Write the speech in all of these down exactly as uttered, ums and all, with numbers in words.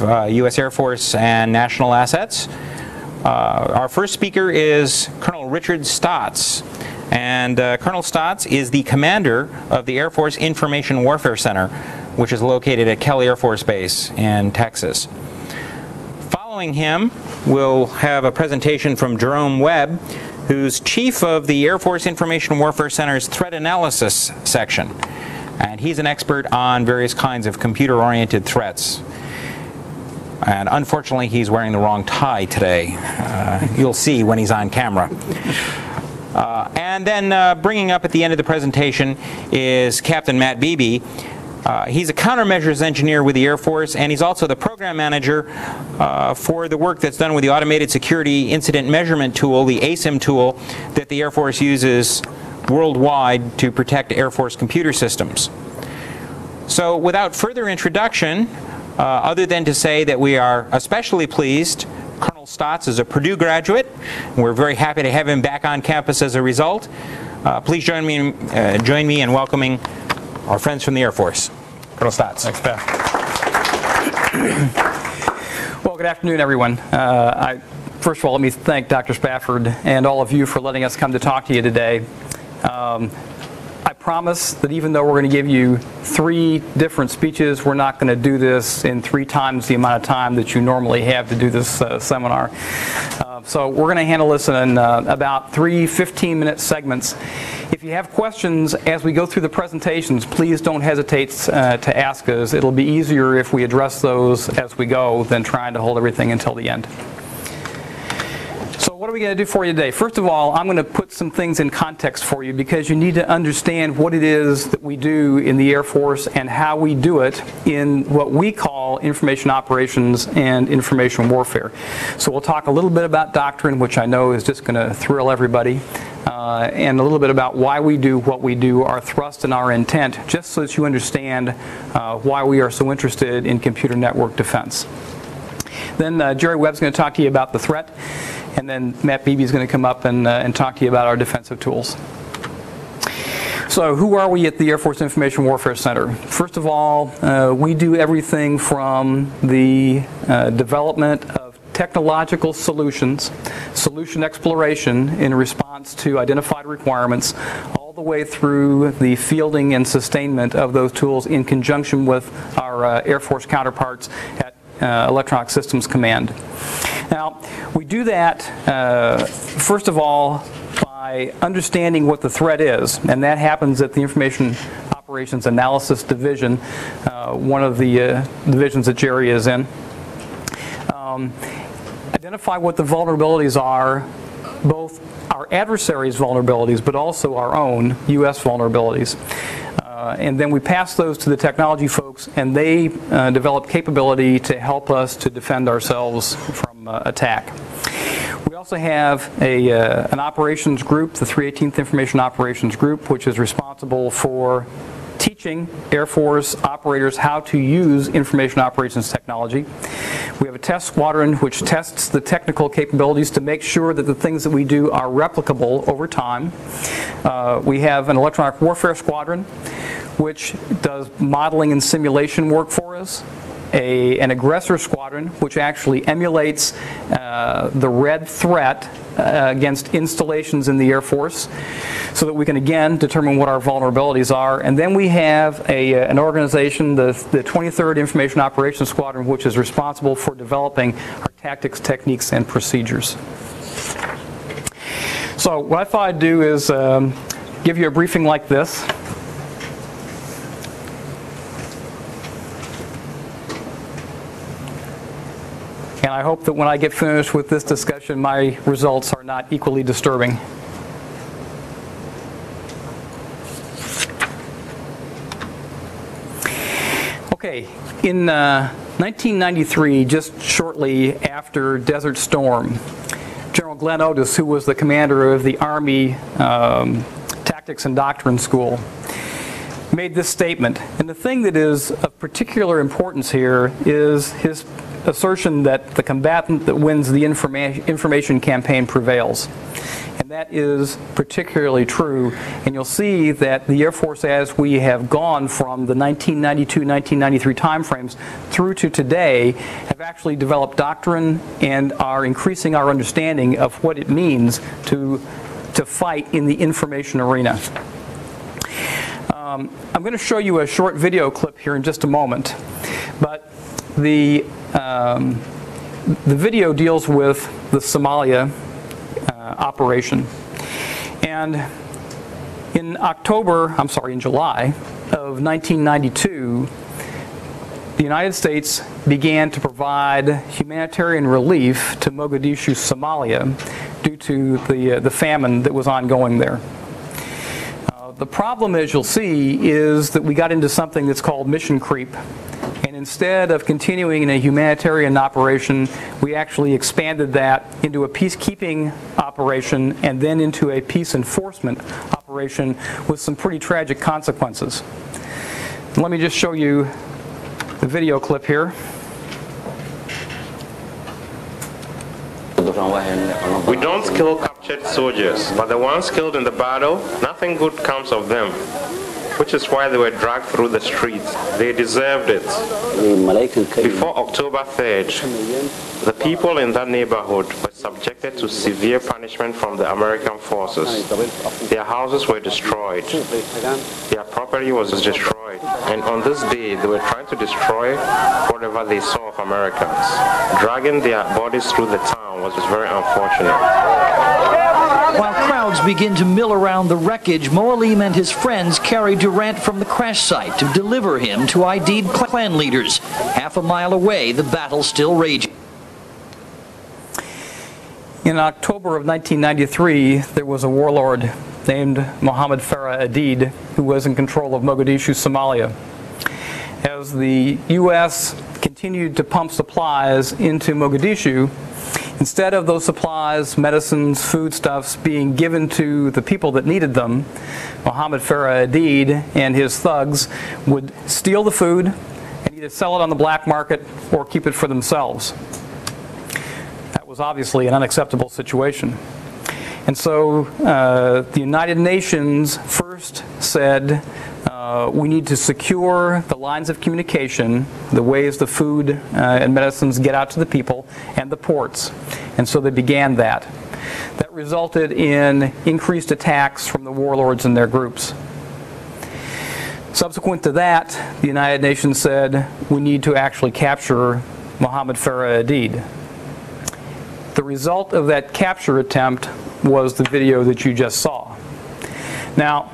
Uh, U S Air Force and national assets. Uh, our first speaker is Colonel Richard Stotts, and uh, Colonel Stotts is the commander of the Air Force Information Warfare Center, which is located at Kelly Air Force Base in Texas. Following him, we'll have a presentation from Jerome Webb, who's chief of the Air Force Information Warfare Center's Threat Analysis section, and he's an expert on various kinds of computer-oriented threats. And unfortunately, he's wearing the wrong tie today. Uh, you'll see when he's on camera. Uh, and then uh, bringing up at the end of the presentation is Captain Matt Beebe. Uh, he's a countermeasures engineer with the Air Force, and he's also the program manager uh, for the work that's done with the Automated Security Incident Measurement Tool, the A S I M tool, that the Air Force uses worldwide to protect Air Force computer systems. So without further introduction, Uh, other than to say that we are especially pleased. Colonel Stotts is a Purdue graduate, and we're very happy to have him back on campus as a result. Uh, please join me, in, uh, join me in welcoming our friends from the Air Force. Colonel Stotts. Thanks, Pat. Well, good afternoon, everyone. Uh, I, first of all, let me thank Doctor Spafford and all of you for letting us come to talk to you today. Um, I promise that even though we're going to give you three different speeches, we're not going to do this in three times the amount of time that you normally have to do this uh, seminar. Uh, so we're going to handle this in uh, about three fifteen-minute segments. If you have questions as we go through the presentations, please don't hesitate uh, to ask us. It'll be easier if we address those as we go than trying to hold everything until the end. So what are we going to do for you today? First of all, I'm going to put some things in context for you, because you need to understand what it is that we do in the Air Force and how we do it in what we call information operations and information warfare. So we'll talk a little bit about doctrine, which I know is just going to thrill everybody, uh, and a little bit about why we do what we do, our thrust and our intent, just so that you understand uh, why we are so interested in computer network defense. Then uh, Jerry Webb's going to talk to you about the threat. And then Matt Beebe is going to come up and, uh, and talk to you about our defensive tools. So who are we at the Air Force Information Warfare Center? First of all, uh, we do everything from the uh, development of technological solutions, solution exploration in response to identified requirements, all the way through the fielding and sustainment of those tools in conjunction with our uh, Air Force counterparts at uh, Electronic Systems Command. Now, we do that, uh, first of all, by understanding what the threat is, and that happens at the Information Operations Analysis Division, uh, one of the uh, divisions that Jerry is in. Um, identify what the vulnerabilities are, both our adversaries' vulnerabilities, but also our own U S vulnerabilities. Uh, and then we pass those to the technology folks, and they uh, develop capability to help us to defend ourselves from uh, attack. We also have a, uh, an operations group, the three eighteenth Information Operations Group, which is responsible for teaching Air Force operators how to use information operations technology. We have a test squadron which tests the technical capabilities to make sure that the things that we do are replicable over time. Uh, we have an electronic warfare squadron which does modeling and simulation work for us. A, an aggressor squadron which actually emulates uh, the red threat uh, against installations in the Air Force, so that we can again determine what our vulnerabilities are. And then we have a, an organization, the, the twenty-third Information Operations Squadron, which is responsible for developing our tactics, techniques, and procedures. So what I thought I'd do is um, give you a briefing like this. And I hope that when I get finished with this discussion, my results are not equally disturbing. Okay, in uh, nineteen ninety-three, just shortly after Desert Storm, General Glenn Otis, who was the commander of the Army um, Tactics and Doctrine School, made this statement. And the thing that is of particular importance here is his assertion that the combatant that wins the informa- information campaign prevails. And that is particularly true. And you'll see that the Air Force, as we have gone from the nineteen ninety-two, nineteen ninety-three timeframes through to today, have actually developed doctrine and are increasing our understanding of what it means to, to fight in the information arena. Um, I'm going to show you a short video clip here in just a moment. But the, um, the video deals with the Somalia Uh, operation. And in October, I'm sorry, in July of nineteen ninety-two, the United States began to provide humanitarian relief to Mogadishu, Somalia, due to the, uh, the famine that was ongoing there. Uh, the problem, as you'll see, is that we got into something that's called mission creep. And instead of continuing in a humanitarian operation, we actually expanded that into a peacekeeping operation and then into a peace enforcement operation with some pretty tragic consequences. Let me just show you the video clip here. We don't kill captured soldiers, but the ones killed in the battle, nothing good comes of them. Which is why they were dragged through the streets. They deserved it. Before October third, the people in that neighborhood were subjected to severe punishment from the American forces. Their houses were destroyed. Their property was destroyed. And on this day, they were trying to destroy whatever they saw of Americans. Dragging their bodies through the town was very unfortunate. While crowds begin to mill around the wreckage, Moalim and his friends carry Durant from the crash site to deliver him to Aidid clan leaders. Half a mile away, the battle still raging. In October of nineteen ninety-three, there was a warlord named Mohamed Farrah Aidid who was in control of Mogadishu, Somalia. As the U S continued to pump supplies into Mogadishu, instead of those supplies, medicines, foodstuffs being given to the people that needed them, Mohamed Farrah Aidid and his thugs would steal the food and either sell it on the black market or keep it for themselves. That was obviously an unacceptable situation. And so uh, the United Nations first said, Uh, we need to secure the lines of communication, the ways the food uh, and medicines get out to the people, and the ports. And so they began that. That resulted in increased attacks from the warlords and their groups. Subsequent to that, the United Nations said, we need to actually capture Mohamed Farrah Aidid. The result of that capture attempt was the video that you just saw. Now,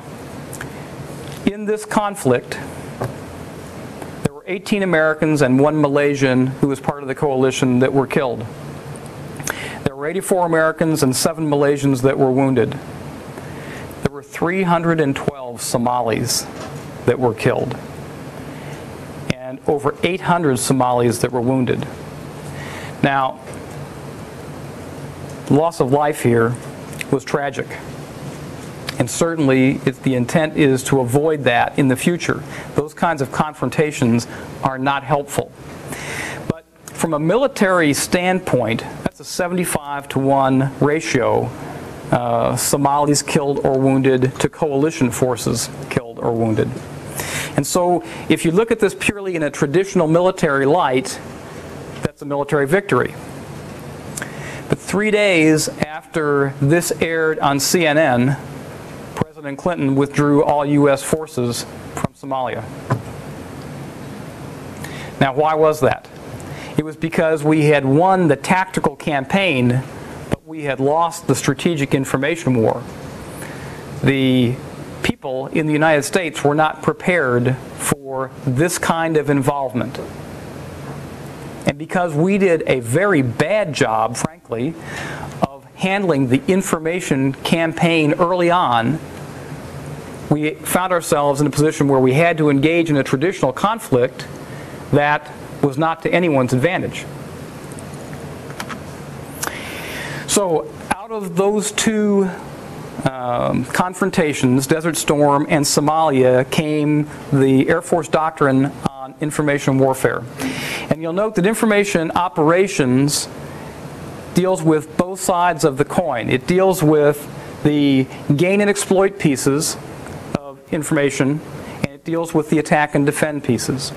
in this conflict, there were eighteen Americans and one Malaysian who was part of the coalition that were killed. There were eighty-four Americans and seven Malaysians that were wounded. There were three hundred twelve Somalis that were killed, and over eight hundred Somalis that were wounded. Now, loss of life here was tragic. And certainly, if the intent is to avoid that in the future. Those kinds of confrontations are not helpful. But from a military standpoint, that's a seventy-five to one ratio, uh, Somalis killed or wounded to coalition forces killed or wounded. And so if you look at this purely in a traditional military light, that's a military victory. But three days after this aired on C N N, President Clinton withdrew all U S forces from Somalia. Now, why was that? It was because we had won the tactical campaign, but we had lost the strategic information war. The people in the United States were not prepared for this kind of involvement. And because we did a very bad job, frankly, of handling the information campaign early on, we found ourselves in a position where we had to engage in a traditional conflict that was not to anyone's advantage. So out of those two um, confrontations, Desert Storm and Somalia, came the Air Force doctrine on information warfare. And you'll note that information operations deals with both sides of the coin. It deals with the gain and exploit pieces of information, and it deals with the attack and defend pieces.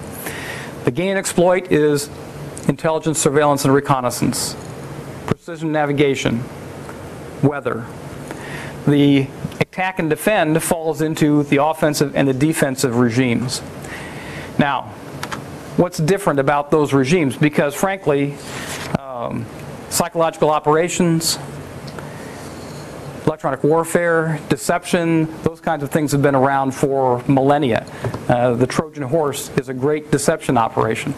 The gain and exploit is intelligence, surveillance, and reconnaissance, precision navigation, weather. The attack and defend falls into the offensive and the defensive regimes. Now, what's different about those regimes? Because frankly, um, psychological operations, electronic warfare, deception, those kinds of things have been around for millennia. Uh, the Trojan horse is a great deception operation.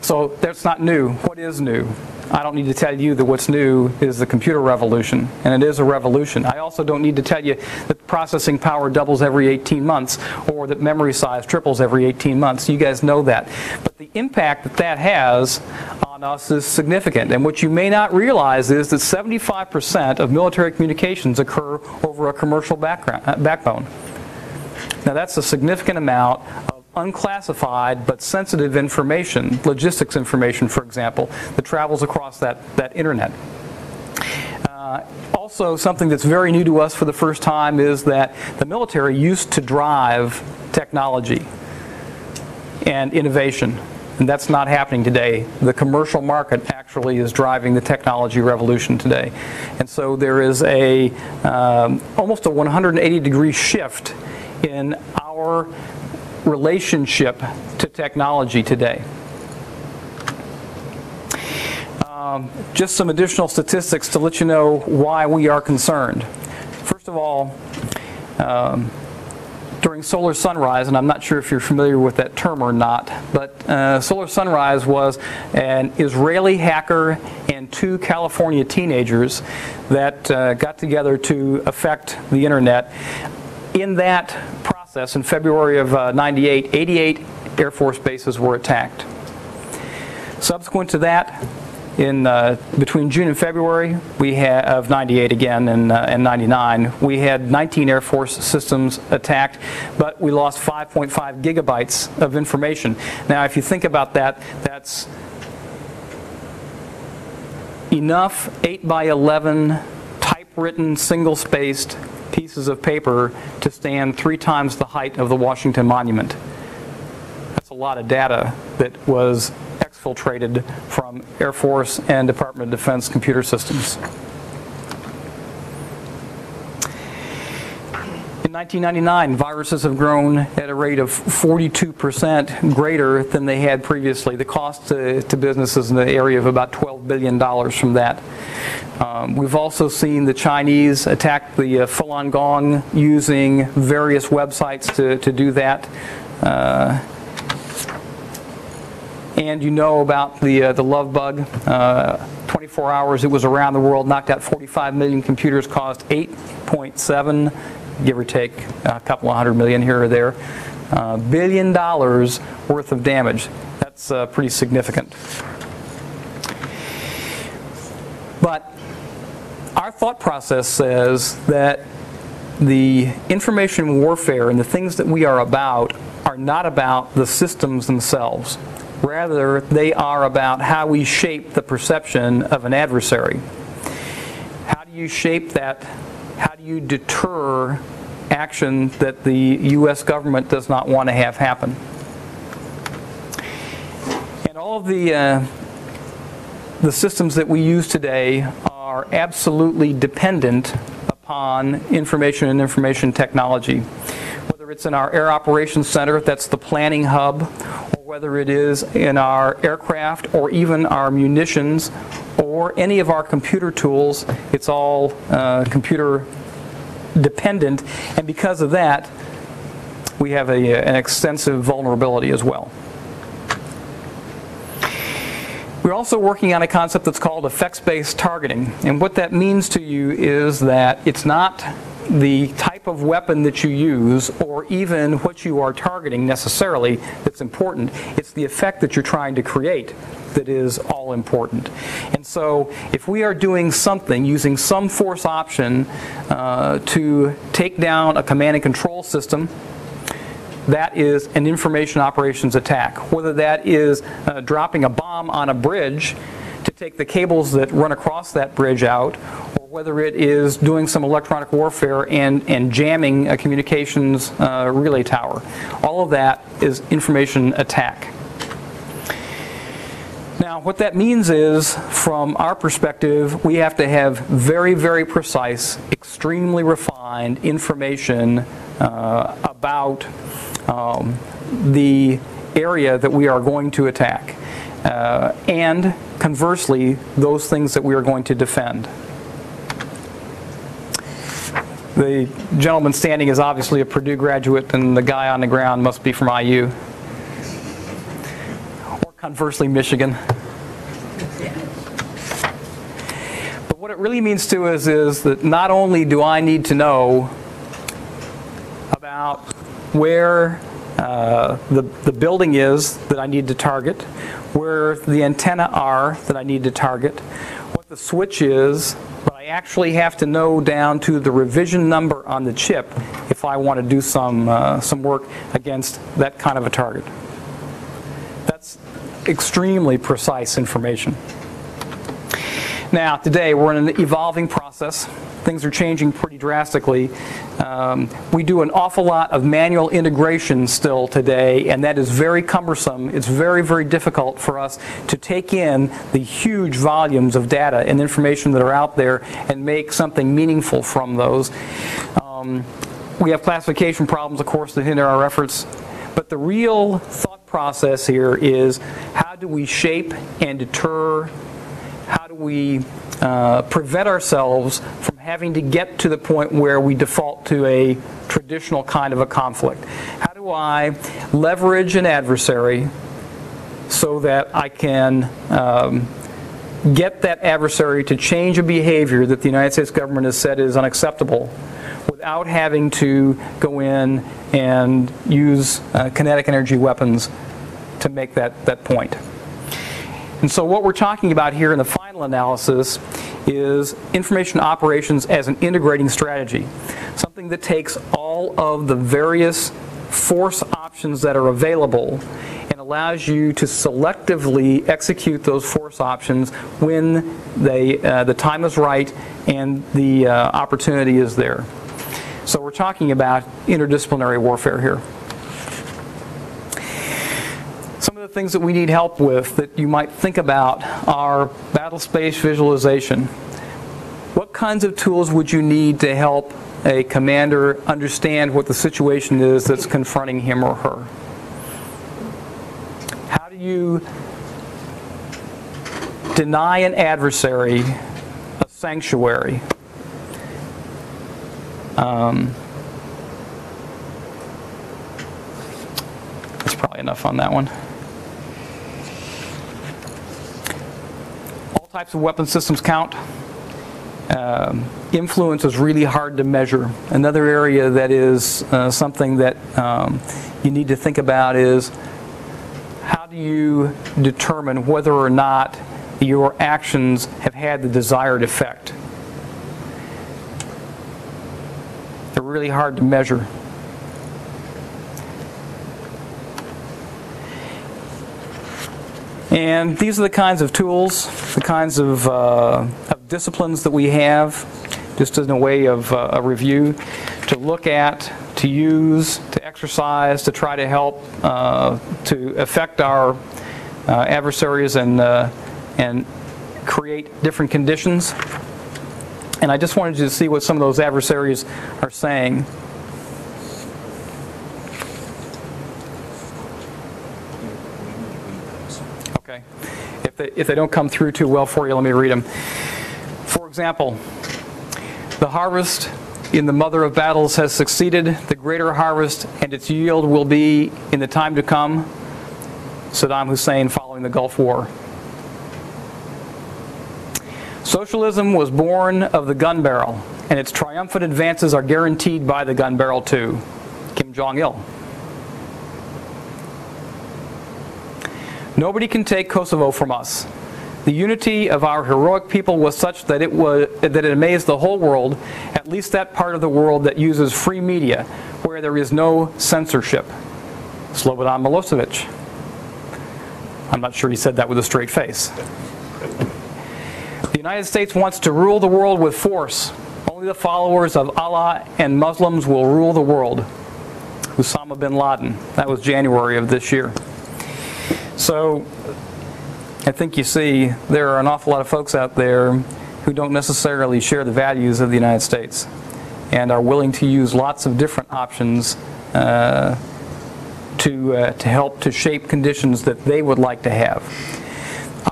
So that's not new. What is new? I don't need to tell you that what's new is the computer revolution, and it is a revolution. I also don't need to tell you that processing power doubles every eighteen months or that memory size triples every eighteen months. You guys know that. But the impact that that has on us is significant, and what you may not realize is that seventy-five percent of military communications occur over a commercial background, backbone. Now that's a significant amount of unclassified but sensitive information, logistics information, for example, that travels across that, that internet. Uh, also, something that's very new to us for the first time is that the military used to drive technology and innovation, and that's not happening today. The commercial market actually is driving the technology revolution today. And so there is a um, almost a one hundred eighty degree shift in our relationship to technology today. Um, just some additional statistics to let you know why we are concerned. First of all, um, during Solar Sunrise, and I'm not sure if you're familiar with that term or not, but uh, Solar Sunrise was an Israeli hacker and two California teenagers that uh, got together to affect the internet. In that process, in February of uh, ninety-eight, eighty-eight Air Force bases were attacked. Subsequent to that, in uh, between June and February we had, of ninety-eight again and, uh, and ninety-nine, we had nineteen Air Force systems attacked, but we lost five point five gigabytes of information. Now if you think about that, that's enough eight by eleven typewritten single-spaced pieces of paper to stand three times the height of the Washington Monument. That's a lot of data that was exfiltrated from Air Force and Department of Defense computer systems. In nineteen ninety-nine, viruses have grown at a rate of forty-two percent greater than they had previously. The cost to, to businesses in the area of about twelve billion dollars from that. Um, we've also seen the Chinese attack the uh, Falun Gong using various websites to, to do that. Uh, and you know about the, uh, the love bug. Uh, twenty-four hours, it was around the world, knocked out forty-five million computers, cost eight point seven, give or take a couple of hundred million here or there, uh, billion dollars worth of damage. That's uh, pretty significant. But our thought process says that the information warfare and the things that we are about are not about the systems themselves. Rather, they are about how we shape the perception of an adversary. How do you shape that? How do you deter action that the U S government does not want to have happen? And all of the uh, The systems that we use today are absolutely dependent upon information and information technology. Whether it's in our Air Operations Center, that's the planning hub, or whether it is in our aircraft or even our munitions or any of our computer tools, it's all uh, computer dependent, and because of that we have a, an extensive vulnerability as well. We're also working on a concept that's called effects-based targeting, and what that means to you is that it's not the type of weapon that you use or even what you are targeting necessarily that's important. It's the effect that you're trying to create that is all important. And so if we are doing something, using some force option uh, to take down a command and control system, that is an information operations attack. Whether that is uh, dropping a bomb on a bridge to take the cables that run across that bridge out, or whether it is doing some electronic warfare and, and jamming a communications uh, relay tower. All of that is information attack. Now, what that means is, from our perspective, we have to have very, very precise, extremely refined information uh, about um, the area that we are going to attack. Uh, and conversely, those things that we are going to defend. The gentleman standing is obviously a Purdue graduate, and the guy on the ground must be from I U. Or conversely, Michigan. But what it really means to us is that not only do I need to know about where Uh, the, the building is that I need to target, where the antenna are that I need to target, what the switch is, but I actually have to know down to the revision number on the chip if I want to do some, uh, some work against that kind of a target. That's extremely precise information. Now, today we're in an evolving process. Things are changing pretty drastically. Um, we do an awful lot of manual integration still today, and that is very cumbersome. It's very, very difficult for us to take in the huge volumes of data and information that are out there and make something meaningful from those. Um, we have classification problems, of course, that hinder our efforts. But the real thought process here is, how do we shape and deter? How do we uh, prevent ourselves from having to get to the point where we default to a traditional kind of a conflict? How do I leverage an adversary so that I can um, get that adversary to change a behavior that the United States government has said is unacceptable without having to go in and use uh, kinetic energy weapons to make that, that point? And so what we're talking about here in the final analysis is information operations as an integrating strategy, something that takes all of the various force options that are available and allows you to selectively execute those force options when they, uh, the time is right and the uh, opportunity is there. So we're talking about interdisciplinary warfare here. Some of the things that we need help with that you might think about are battle space visualization. What kinds of tools would you need to help a commander understand what the situation is that's confronting him or her? How do you deny an adversary a sanctuary? Um, that's probably enough on that one. Types of weapon systems count. Um, influence is really hard to measure. Another area that is uh, something that um, you need to think about is, how do you determine whether or not your actions have had the desired effect? They're really hard to measure. And these are the kinds of tools, the kinds of, uh, of disciplines that we have, just as a way of uh, a review, to look at, to use, to exercise, to try to help uh, to affect our uh, adversaries and, uh, and create different conditions. And I just wanted you to see what some of those adversaries are saying. If they don't come through too well for you, let me read them. For example, the harvest in the mother of battles has succeeded. The greater harvest and its yield will be in the time to come. Saddam Hussein following the Gulf War. Socialism was born of the gun barrel, and its triumphant advances are guaranteed by the gun barrel too. Kim Jong-il. Nobody can take Kosovo from us. The unity of our heroic people was such that it, was, that it amazed the whole world, at least that part of the world that uses free media, where there is no censorship. Slobodan Milosevic. I'm not sure he said that with a straight face. The United States wants to rule the world with force. Only the followers of Allah and Muslims will rule the world. Osama bin Laden. That was January of this year. So I think you see there are an awful lot of folks out there who don't necessarily share the values of the United States and are willing to use lots of different options uh, to, uh, to help to shape conditions that they would like to have.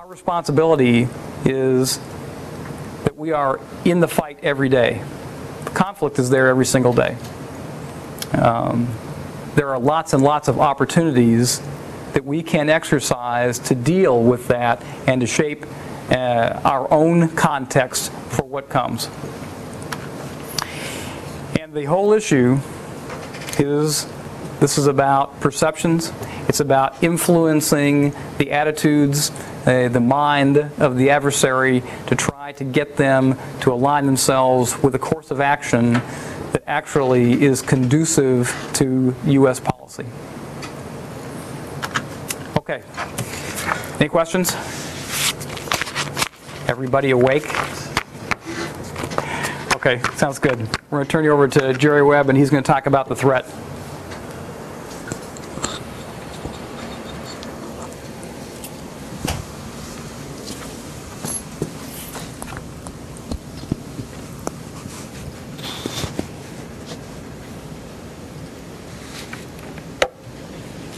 Our responsibility is that we are in the fight every day. The conflict is there every single day. Um, there are lots and lots of opportunities that we can exercise to deal with that and to shape uh, our own context for what comes. And the whole issue is, this is about perceptions. It's about influencing the attitudes, uh, the mind of the adversary to try to get them to align themselves with a course of action that actually is conducive to U S policy. Okay. Any questions? Everybody awake? Okay, sounds good. We're going to turn you over to Jerry Webb, and he's going to talk about the threat.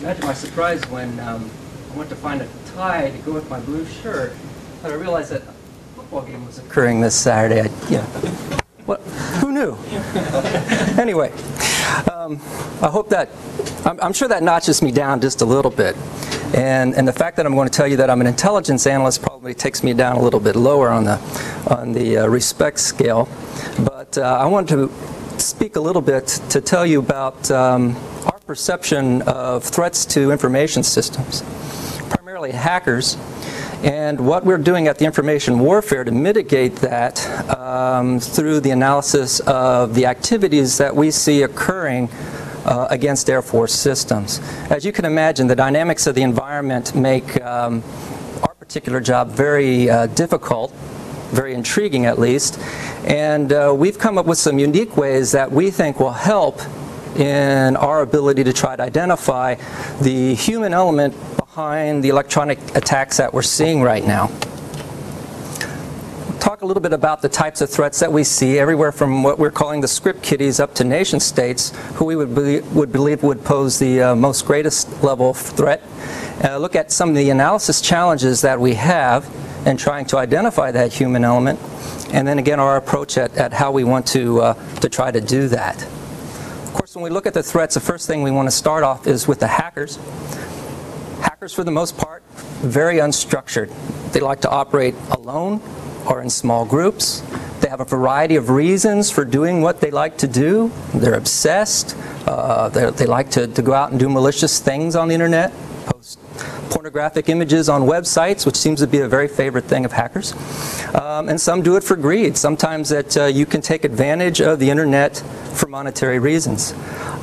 Imagine my surprise when um, I went to find a tie to go with my blue shirt, but I realized that a football game was occurring this Saturday. I, yeah, what? Who knew? Anyway, um, I hope that I'm, I'm sure that notches me down just a little bit, and and the fact that I'm going to tell you that I'm an intelligence analyst probably takes me down a little bit lower on the on the uh, respect scale, but uh, I wanted to speak a little bit to tell you about. Um, perception of threats to information systems, primarily hackers, and what we're doing at the Information Warfare to mitigate that um, through the analysis of the activities that we see occurring uh, against Air Force systems. As you can imagine, the dynamics of the environment make um, our particular job very uh, difficult, very intriguing at least, and uh, we've come up with some unique ways that we think will help in our ability to try to identify the human element behind the electronic attacks that we're seeing right now. Talk a little bit about the types of threats that we see, everywhere from what we're calling the script kiddies up to nation states, who we would, be, would believe would pose the uh, most greatest level of threat. Uh, look at some of the analysis challenges that we have in trying to identify that human element, and then again our approach at, at how we want to, uh, to try to do that. Of course, when we look at the threats, the first thing we want to start off is with the hackers. Hackers, for the most part, very unstructured. They like to operate alone or in small groups. They have a variety of reasons for doing what they like to do. They're obsessed. Uh, they're, they like to, to go out and do malicious things on the internet, post pornographic images on websites, which seems to be a very favorite thing of hackers. Um, and some do it for greed. Sometimes that uh, you can take advantage of the internet for monetary reasons.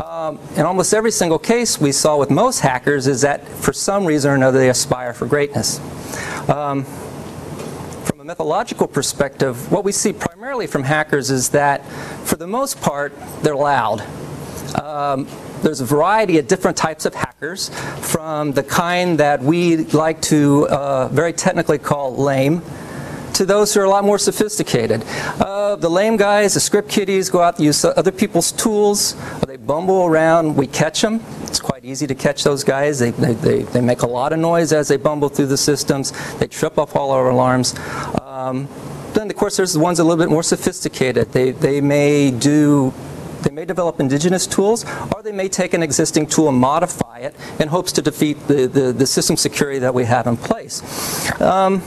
Um, in almost every single case we saw with most hackers is that for some reason or another they aspire for greatness. Um, from a methodological perspective, what we see primarily from hackers is that for the most part they're loud. Um, There's a variety of different types of hackers, from the kind that we like to uh, very technically call lame, to those who are a lot more sophisticated. Uh, the lame guys, the script kiddies, go out and use other people's tools. They bumble around. We catch them. It's quite easy to catch those guys. They, they, they, they make a lot of noise as they bumble through the systems. They trip up all our alarms. Um, then, of course, there's the ones a little bit more sophisticated. They, they may do... They may develop indigenous tools, or they may take an existing tool and modify it in hopes to defeat the, the, the system security that we have in place. Um,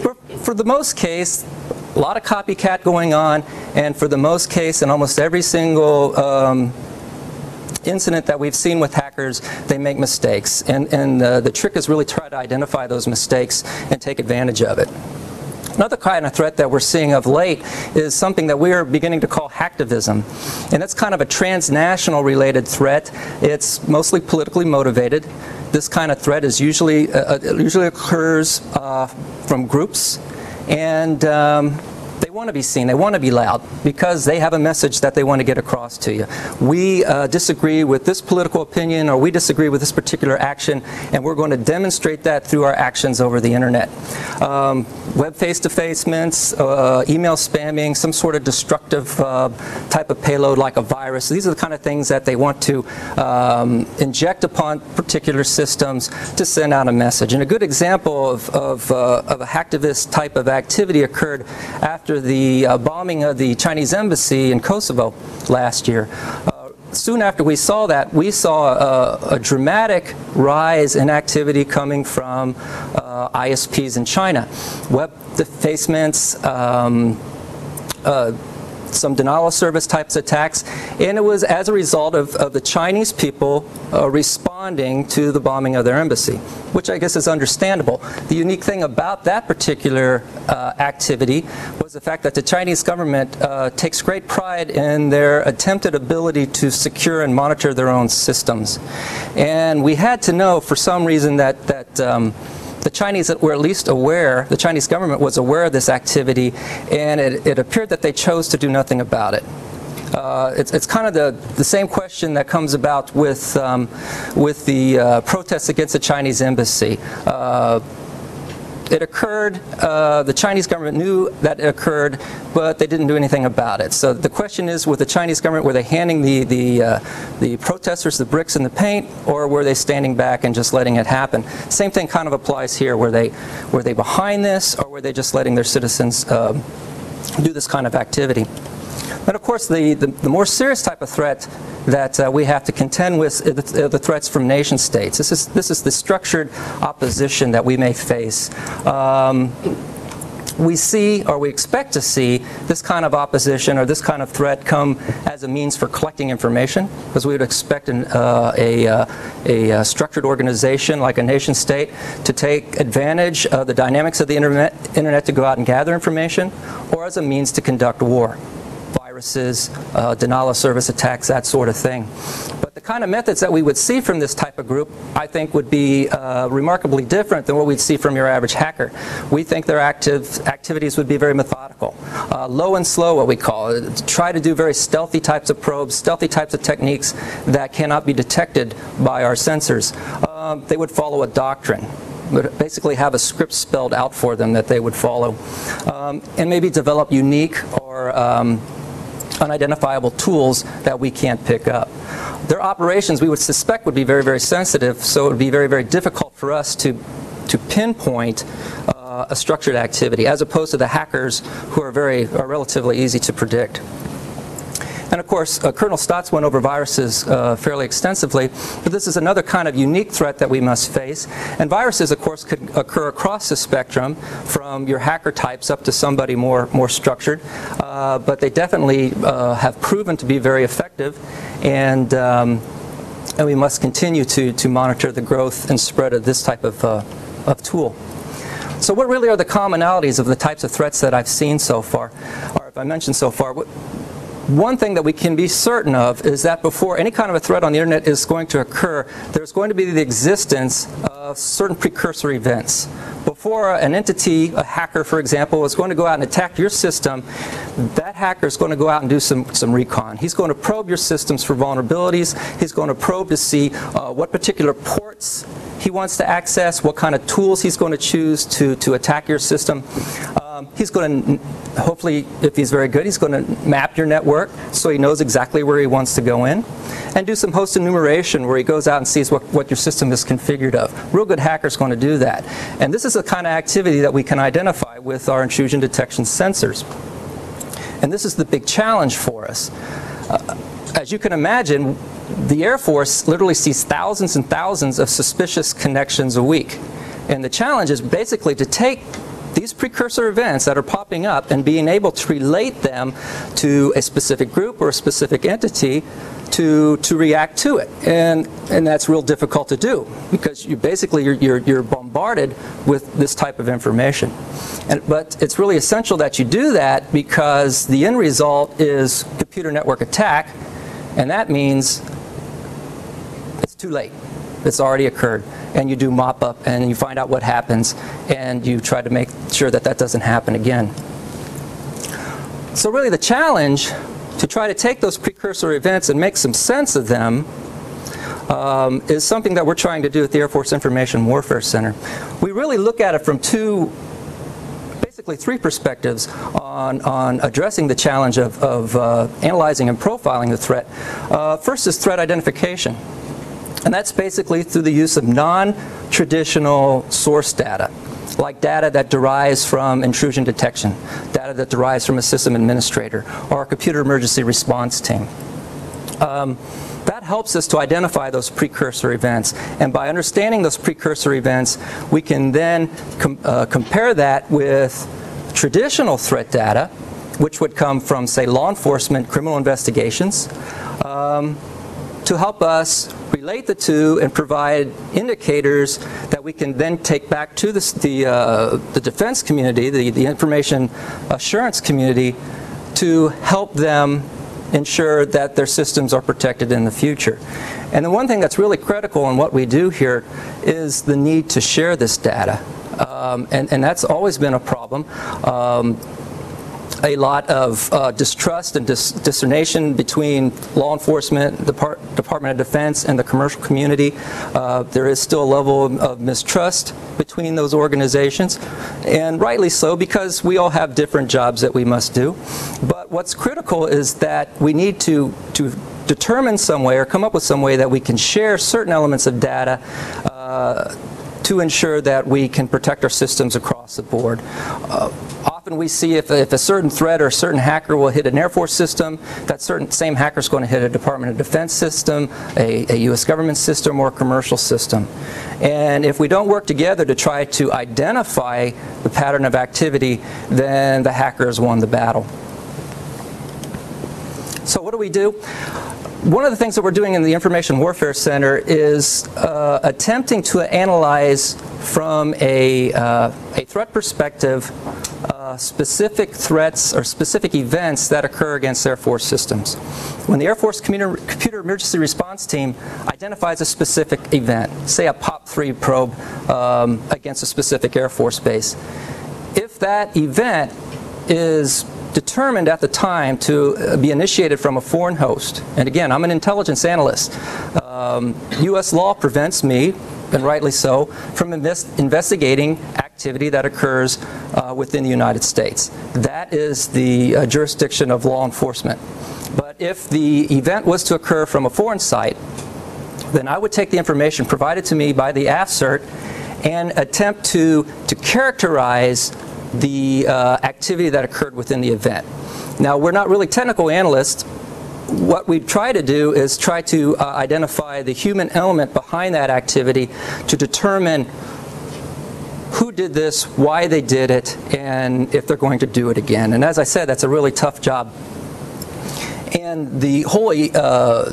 for, for the most case, a lot of copycat going on, and for the most case, in almost every single um, incident that we've seen with hackers, they make mistakes. And, and uh, the trick is really try to identify those mistakes and take advantage of it. Another kind of threat that we're seeing of late is something that we are beginning to call hacktivism. And that's kind of a transnational related threat. It's mostly politically motivated. This kind of threat is usually, uh, usually occurs uh, from groups. and um, they want to be seen, they want to be loud, because they have a message that they want to get across to you. We uh, disagree with this political opinion, or we disagree with this particular action, and we're going to demonstrate that through our actions over the internet. Um, web face-to-face mints, uh, email spamming, some sort of destructive uh, type of payload like a virus. These are the kind of things that they want to um, inject upon particular systems to send out a message. And a good example of, of, uh, of a hacktivist type of activity occurred after the uh, bombing of the Chinese embassy in Kosovo last year. Uh, soon after we saw that, we saw a, a dramatic rise in activity coming from uh, I S Ps in China. Web defacements, um, uh, some denial of service types attacks, and it was as a result of, of the Chinese people uh, responding to the bombing of their embassy, which I guess is understandable. The unique thing about that particular uh, activity was the fact that the Chinese government uh, takes great pride in their attempted ability to secure and monitor their own systems. And we had to know for some reason that, that um, the Chinese were at least aware, the Chinese government was aware of this activity, and it, it appeared that they chose to do nothing about it. Uh, it's, it's kind of the, the same question that comes about with, um, with the uh, protests against the Chinese embassy. Uh, it occurred, uh, the Chinese government knew that it occurred, but they didn't do anything about it. So the question is, with the Chinese government, were they handing the, the, uh, the protesters the bricks and the paint, or were they standing back and just letting it happen? Same thing kind of applies here. Were they, were they behind this, or were they just letting their citizens uh, do this kind of activity? And of course, the, the, the more serious type of threat that uh, we have to contend with are the, the threats from nation states. This is, this is the structured opposition that we may face. Um, we see, or we expect to see, this kind of opposition or this kind of threat come as a means for collecting information, because we would expect an, uh, a, uh, a uh, structured organization like a nation state to take advantage of the dynamics of the internet, internet to go out and gather information, or as a means to conduct war. Uh, denial of service attacks, that sort of thing. But the kind of methods that we would see from this type of group, I think, would be uh, remarkably different than what we'd see from your average hacker. We think their active activities would be very methodical, uh, low and slow, what we call it. Try to do very stealthy types of probes, stealthy types of techniques that cannot be detected by our sensors. Um, they would follow a doctrine. Would basically have a script spelled out for them that they would follow, um, and maybe develop unique or um, unidentifiable tools that we can't pick up. Their operations, we would suspect, would be very, very sensitive, so it would be very, very difficult for us to, to pinpoint uh, a structured activity, as opposed to the hackers who are very, are relatively easy to predict. And of course, uh, Colonel Stotts went over viruses uh, fairly extensively, but this is another kind of unique threat that we must face. And viruses, of course, could occur across the spectrum, from your hacker types up to somebody more, more structured. Uh, but they definitely uh, have proven to be very effective, and, um, and we must continue to, to monitor the growth and spread of this type of, uh, of tool. So what really are the commonalities of the types of threats that I've seen so far, or if I mentioned so far? What, One thing that we can be certain of is that before any kind of a threat on the internet is going to occur, there's going to be the existence of certain precursor events. Before an entity, a hacker, for example, is going to go out and attack your system, that hacker is going to go out and do some, some recon. He's going to probe your systems for vulnerabilities. He's going to probe to see uh, what particular ports he wants to access, what kind of tools he's going to choose to, to attack your system. Um, he's going to, hopefully, if he's very good, he's going to map your network so he knows exactly where he wants to go in, and do some host enumeration where he goes out and sees what, what your system is configured of. Real good hacker's going to do that. And this is the kind of activity that we can identify with our intrusion detection sensors. And this is the big challenge for us. Uh, as you can imagine, the Air Force literally sees thousands and thousands of suspicious connections a week. And the challenge is basically to take these precursor events that are popping up and being able to relate them to a specific group or a specific entity to, to react to it. And, and that's real difficult to do, because you basically you're, you're, you're bombarded with this type of information. And, but it's really essential that you do that, because the end result is computer network attack, and that means it's too late. It's already occurred. and you do mop-up, and you find out what happens, and you try to make sure that that doesn't happen again. So really the challenge to try to take those precursor events and make some sense of them um, is something that we're trying to do at the Air Force Information Warfare Center. We really look at it from two, basically three perspectives on, on addressing the challenge of, of uh, analyzing and profiling the threat. Uh, first is threat identification. And that's basically through the use of non-traditional source data, like data that derives from intrusion detection, data that derives from a system administrator, or a computer emergency response team. Um, that helps us to identify those precursor events. And by understanding those precursor events, we can then com uh, compare that with traditional threat data, which would come from, say, law enforcement, criminal investigations, um, to help us relate the two and provide indicators that we can then take back to the, the, uh, the defense community, the, the information assurance community, to help them ensure that their systems are protected in the future. And the one thing that's really critical in what we do here is the need to share this data. Um, and, and that's always been a problem. Um, a lot of uh, distrust and dis discernation between law enforcement, the Depart Department of Defense, and the commercial community. Uh, there is still a level of mistrust between those organizations, and rightly so, because we all have different jobs that we must do. But what's critical is that we need to, to determine some way or come up with some way that we can share certain elements of data uh, to ensure that we can protect our systems across the board. Uh, Often we see if, if a certain threat or a certain hacker will hit an Air Force system, that certain same hacker is going to hit a Department of Defense system, a, a U S government system, or a commercial system. And if we don't work together to try to identify the pattern of activity, then the hacker has won the battle. So what do we do? One of the things that we're doing in the Information Warfare Center is uh, attempting to analyze from a, uh, a threat perspective Uh, specific threats or specific events that occur against Air Force systems. When the Air Force Computer, Computer Emergency Response Team identifies a specific event, say a P O P three probe um, against a specific Air Force base, if that event is determined at the time to be initiated from a foreign host, and again, I'm an intelligence analyst, um, U S law prevents me, and rightly so, from invest investigating activity that occurs uh, within the United States. That is the uh, jurisdiction of law enforcement. But if the event was to occur from a foreign site, then I would take the information provided to me by the A F CERT and attempt to, to characterize the uh, activity that occurred within the event. Now, we're not really technical analysts. What we try to do is try to uh, identify the human element behind that activity to determine who did this, why they did it, and if they're going to do it again. And as I said, that's a really tough job. And the whole, uh,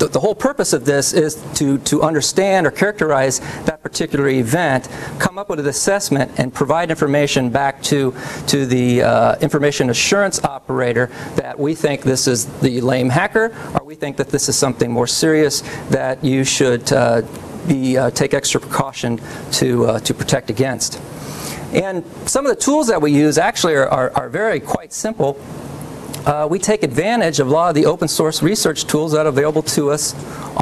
th the whole purpose of this is to, to understand or characterize that particular event, come up with an assessment, and provide information back to, to the uh, information assurance operator that we think this is the lame hacker, or we think that this is something more serious that you should uh, Be, uh, take extra precaution to, uh, to protect against. And some of the tools that we use actually are, are, are very quite simple. Uh, we take advantage of a lot of the open source research tools that are available to us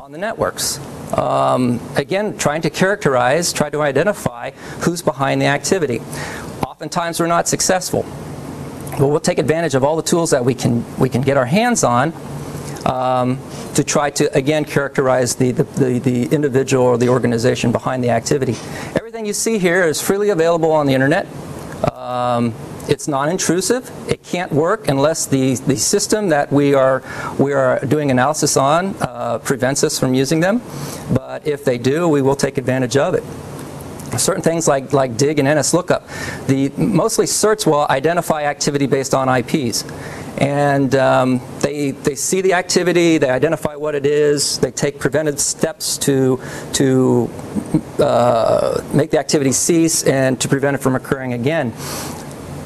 on the networks. Um, again, trying to characterize, try to identify who's behind the activity. Oftentimes we're not successful, but we'll take advantage of all the tools that we can, we can get our hands on Um, to try to, again, characterize the, the, the individual or the organization behind the activity. Everything you see here is freely available on the internet. Um, it's non-intrusive. It can't work unless the, the system that we are, we are doing analysis on uh, prevents us from using them. But if they do, we will take advantage of it. Certain things like, like dig and N S lookup. The mostly certs will identify activity based on I Ps. And um, they, they see the activity, they identify what it is, they take preventive steps to, to uh, make the activity cease and to prevent it from occurring again.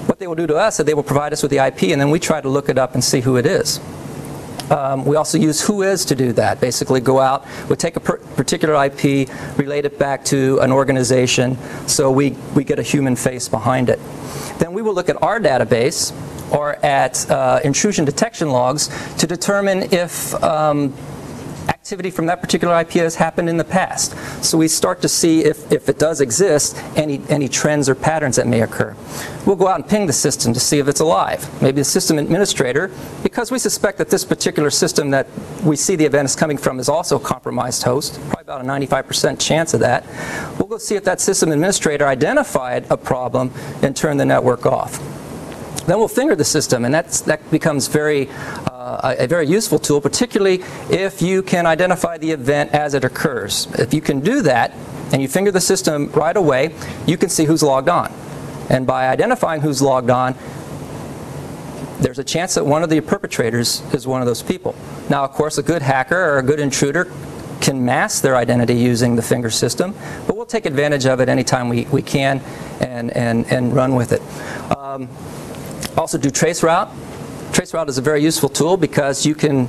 What they will do to us is they will provide us with the I P, and then we try to look it up and see who it is. Um, we also use Whois to do that. Basically go out, we'll take a per particular I P, relate it back to an organization, so we, we get a human face behind it. Then we will look at our database or at uh, intrusion detection logs to determine if um, activity from that particular I P has happened in the past. So we start to see if, if it does exist, any, any trends or patterns that may occur. We'll go out and ping the system to see if it's alive. Maybe the system administrator, because we suspect that this particular system that we see the event is coming from is also a compromised host, probably about a ninety-five percent chance of that. We'll go see if that system administrator identified a problem and turned the network off. Then we'll finger the system, and that's, that becomes very, uh, a very useful tool, particularly if you can identify the event as it occurs. If you can do that, and you finger the system right away, you can see who's logged on. And by identifying who's logged on, there's a chance that one of the perpetrators is one of those people. Now, of course, a good hacker or a good intruder can mask their identity using the finger system, but we'll take advantage of it anytime we, we can and, and, and run with it. Um, Also do traceroute. Traceroute is a very useful tool because you can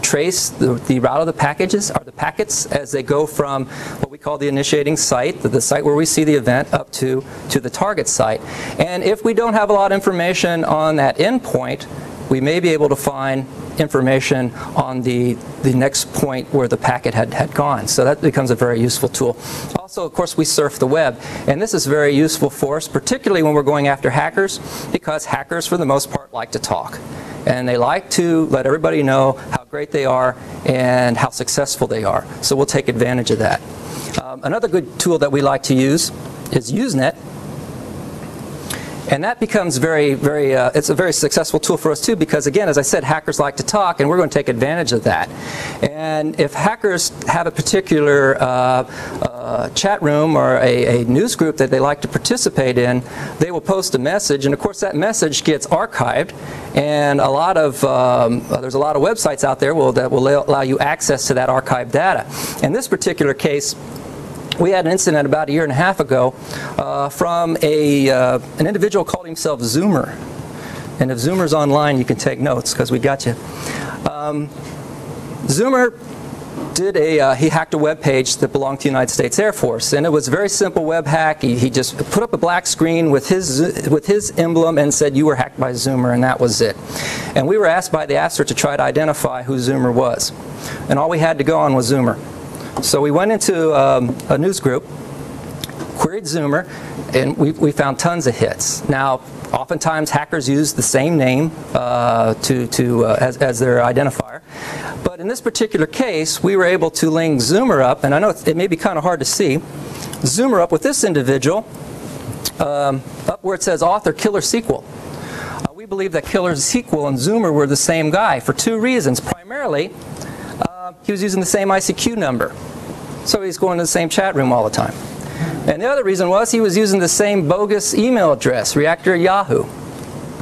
trace the, the route of the packages or the packets as they go from what we call the initiating site, the, the site where we see the event, up to, to the target site. And if we don't have a lot of information on that endpoint, we may be able to find information on the, the next point where the packet had, had gone. So that becomes a very useful tool. Also, of course, we surf the web. And this is very useful for us, particularly when we're going after hackers, because hackers, for the most part, like to talk. And they like to let everybody know how great they are and how successful they are. So we'll take advantage of that. Um, another good tool that we like to use is Usenet. And that becomes very, very, uh, it's a very successful tool for us too, because again, as I said, hackers like to talk, and we're going to take advantage of that. And if hackers have a particular uh, uh, chat room or a, a news group that they like to participate in, they will post a message, and of course that message gets archived, and a lot of, um, there's a lot of websites out there will, that will allow you access to that archived data. In this particular case, we had an incident about a year and a half ago uh, from a, uh, an individual called himself Zoomer. And if Zoomer's online, you can take notes because we got you. Um, Zoomer did a, uh, he hacked a web page that belonged to the United States Air Force. And it was a very simple web hack. He, he just put up a black screen with his, with his emblem and said, "You were hacked by Zoomer," and that was it. And we were asked by the A S R to try to identify who Zoomer was. And all we had to go on was Zoomer. So we went into um, a news group, queried Zoomer, and we, we found tons of hits. Now, oftentimes hackers use the same name uh, to, to, uh, as, as their identifier. But in this particular case, we were able to link Zoomer up, and I know it may be kind of hard to see, Zoomer up with this individual, um, up where it says author Killer Sequel. Uh, we believe that Killer Sequel and Zoomer were the same guy for two reasons. Primarily, uh, he was using the same I C Q number. So he's going to the same chat room all the time. And the other reason was he was using the same bogus email address, reactor Yahoo.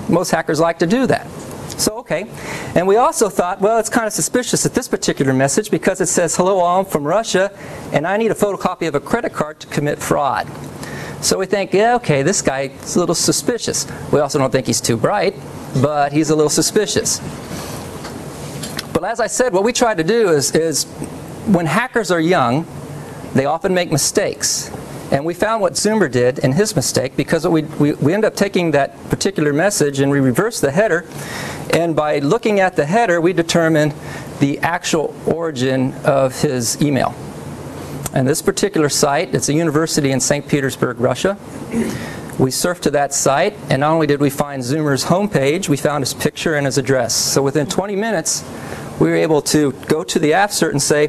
Most hackers like to do that. So, okay. And we also thought, well, it's kind of suspicious at this particular message because it says, "Hello all, I'm from Russia, and I need a photocopy of a credit card to commit fraud." So we think, yeah, okay, this guy's a little suspicious. We also don't think he's too bright, but he's a little suspicious. But as I said, what we try to do is, is when hackers are young, they often make mistakes. And we found what Zoomer did in his mistake, because we, we, we end up taking that particular message and we reverse the header. And by looking at the header, we determine the actual origin of his email. And this particular site, it's a university in Saint Petersburg, Russia. We surfed to that site, and not only did we find Zoomer's homepage, we found his picture and his address. So within twenty minutes, we were able to go to the A F C E R T and say,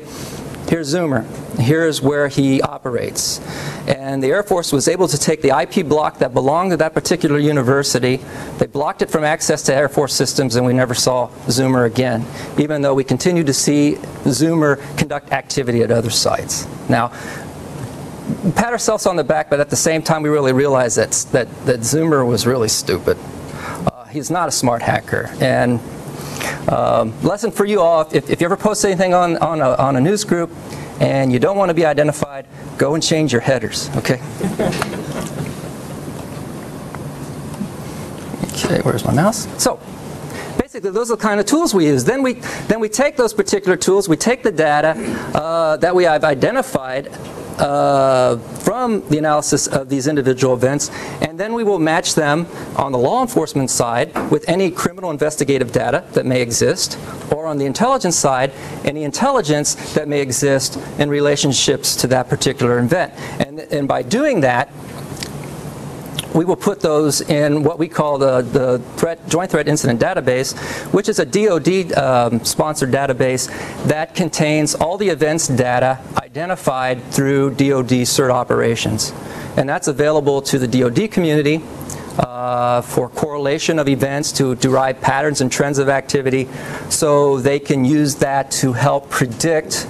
"Here's Zoomer. Here's where he operates." And the Air Force was able to take the I P block that belonged to that particular university. They blocked it from access to Air Force systems, and we never saw Zoomer again, even though we continued to see Zoomer conduct activity at other sites. Now, we pat ourselves on the back, but at the same time, we really realized that, that, that Zoomer was really stupid. Uh, he's not a smart hacker. And um, lesson for you all, if, if you ever post anything on, on, a, on a news group, and you don't want to be identified, go and change your headers, okay? Okay, where's my mouse? So, basically, those are the kind of tools we use. Then we, then we take those particular tools, we take the data uh, that we have identified uh, from the analysis of these individual events, and then we will match them on the law enforcement side with any criminal investigative data that may exist, or on the intelligence side, any intelligence that may exist in relationships to that particular event. And, and by doing that, we will put those in what we call the, the threat, Joint Threat Incident Database, which is a D O D-sponsored um, database that contains all the events data identified through D O D CERT operations. And that's available to the D O D community uh, for correlation of events to derive patterns and trends of activity, so they can use that to help predict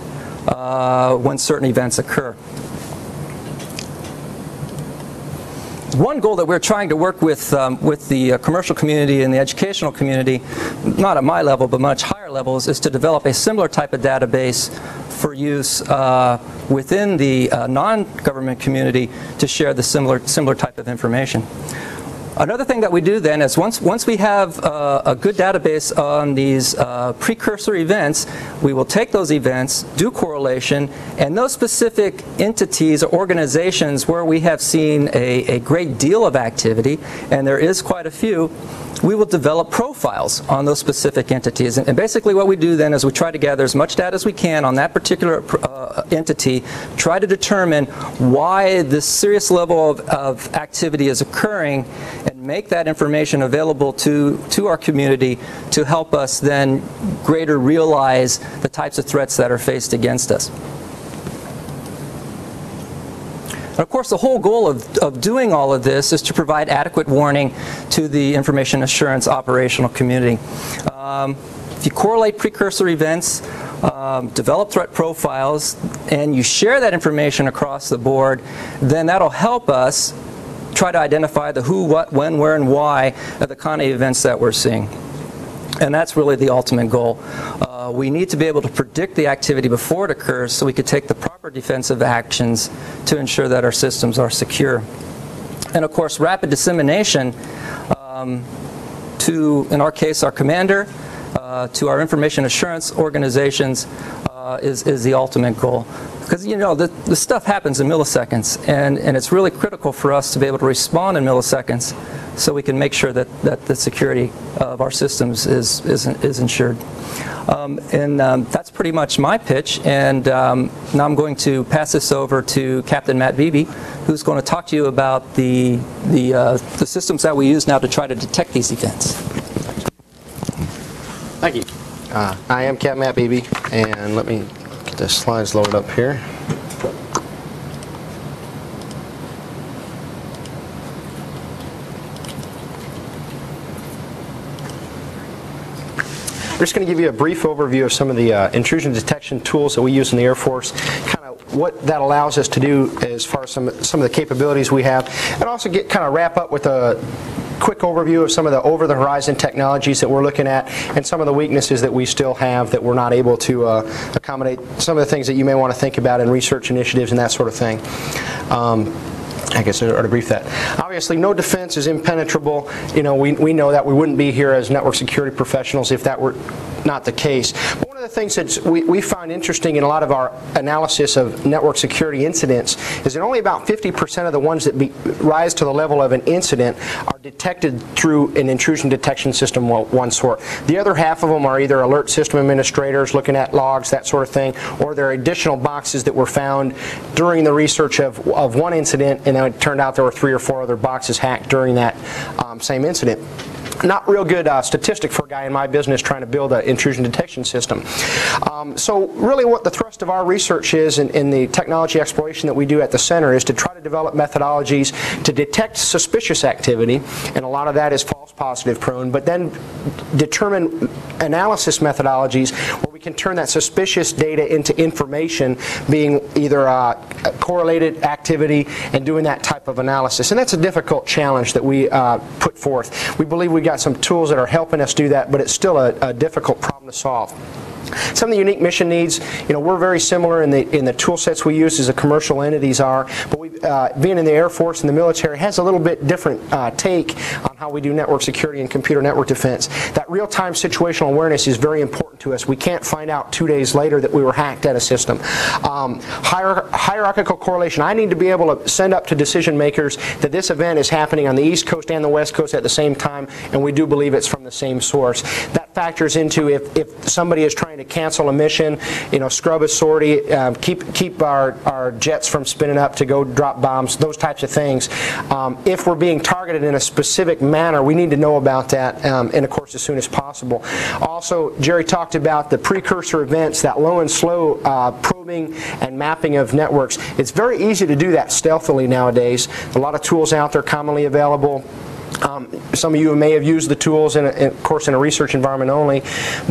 uh, when certain events occur. One goal that we're trying to work with um, with the uh, commercial community and the educational community, not at my level but much higher levels, is to develop a similar type of database for use uh, within the uh, non-government community to share the similar similar type of information. Another thing that we do then is once once we have uh, a good database on these uh, precursor events, we will take those events, do correlation, and those specific entities or organizations where we have seen a, a great deal of activity, and there is quite a few, we will develop profiles on those specific entities. And, and basically what we do then is we try to gather as much data as we can on that particular uh, entity, try to determine why this serious level of, of activity is occurring, and make that information available to, to our community to help us then greater realize the types of threats that are faced against us. And of course, the whole goal of, of doing all of this is to provide adequate warning to the information assurance operational community. Um, if you correlate precursor events, Um, develop threat profiles, and you share that information across the board, then that'll help us try to identify the who, what, when, where, and why of the kind of events that we're seeing. And that's really the ultimate goal. Uh, we need to be able to predict the activity before it occurs so we could take the proper defensive actions to ensure that our systems are secure. And of course, rapid dissemination um, to, in our case, our commander, uh, to our information assurance organizations uh, is, is the ultimate goal. Because, you know, the, the stuff happens in milliseconds, and, and it's really critical for us to be able to respond in milliseconds so we can make sure that, that the security of our systems is, is, is ensured. Um, and um, that's pretty much my pitch, and um, now I'm going to pass this over to Captain Matt Beebe, who's going to talk to you about the, the, uh, the systems that we use now to try to detect these events. Thank you. Uh, I am Captain Matt Beebe, and let me... the slides loaded up here. We're just going to give you a brief overview of some of the uh, intrusion detection tools that we use in the Air Force, kind of what that allows us to do as far as some, some of the capabilities we have, and also get kind of wrap up with a quick overview of some of the over-the-horizon technologies that we're looking at and some of the weaknesses that we still have that we're not able to uh, accommodate, some of the things that you may want to think about in research initiatives and that sort of thing. Um, I guess I ought to brief that. Obviously, no defense is impenetrable. You know, we, we know that we wouldn't be here as network security professionals if that were not the case. But one of the things that we, we find interesting in a lot of our analysis of network security incidents is that only about fifty percent of the ones that be, rise to the level of an incident are detected through an intrusion detection system of one sort. The other half of them are either alert system administrators looking at logs, that sort of thing, or there are additional boxes that were found during the research of, of one incident, and it turned out there were three or four other boxes hacked during that um, same incident. Not real good uh, statistic for a guy in my business trying to build an intrusion detection system. Um, so really what the thrust of our research is in, in the technology exploration that we do at the center is to try to develop methodologies to detect suspicious activity, and a lot of that is false positive prone, but then determine analysis methodologies where we can turn that suspicious data into information being either uh, correlated activity and doing that type of analysis. And that's a difficult challenge that we uh, put forth. We believe we got some tools that are helping us do that, but it's still a, a difficult problem to solve. Some of the unique mission needs, you know, we're very similar in the in the tool sets we use as the commercial entities are, but we, uh, being in the Air Force and the military has a little bit different uh, take on how we do network security and computer network defense. That real-time situational awareness is very important to us. We can't find out two days later that we were hacked at a system. Um, hier hierarchical correlation. I need to be able to send up to decision makers that this event is happening on the East Coast and the West Coast at the same time, and we do believe it's from the same source. That factors into if, if somebody is trying to cancel a mission, you know, scrub a sortie, um, keep, keep our, our jets from spinning up to go drop bombs, those types of things. Um, if we're being targeted in a specific manner, we need to know about that, um, and of course as soon as possible. Also, Jerry talked about the precursor events, that low and slow uh, probing and mapping of networks. It's very easy to do that stealthily nowadays. A lot of tools out there commonly available. Um, some of you may have used the tools, in a, in, of course, in a research environment only,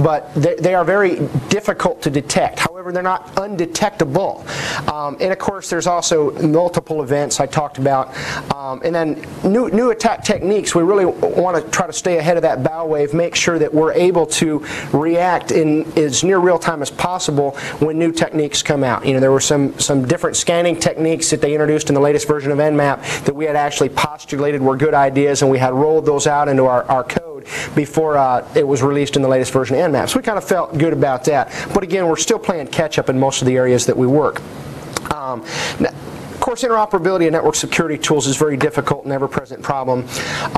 but they, they are very difficult to detect. However, they're not undetectable. Um, and of course, there's also multiple events I talked about. Um, and then new, new attack techniques. We really want to try to stay ahead of that bow wave, make sure that we're able to react in as near real time as possible when new techniques come out. You know, there were some, some different scanning techniques that they introduced in the latest version of N map that we had actually postulated were good ideas, and we had rolled those out into our, our code before uh, it was released in the latest version of N map. So we kind of felt good about that. But again, we're still playing catch up in most of the areas that we work. Um, now, of course, interoperability of network security tools is very difficult and ever-present problem.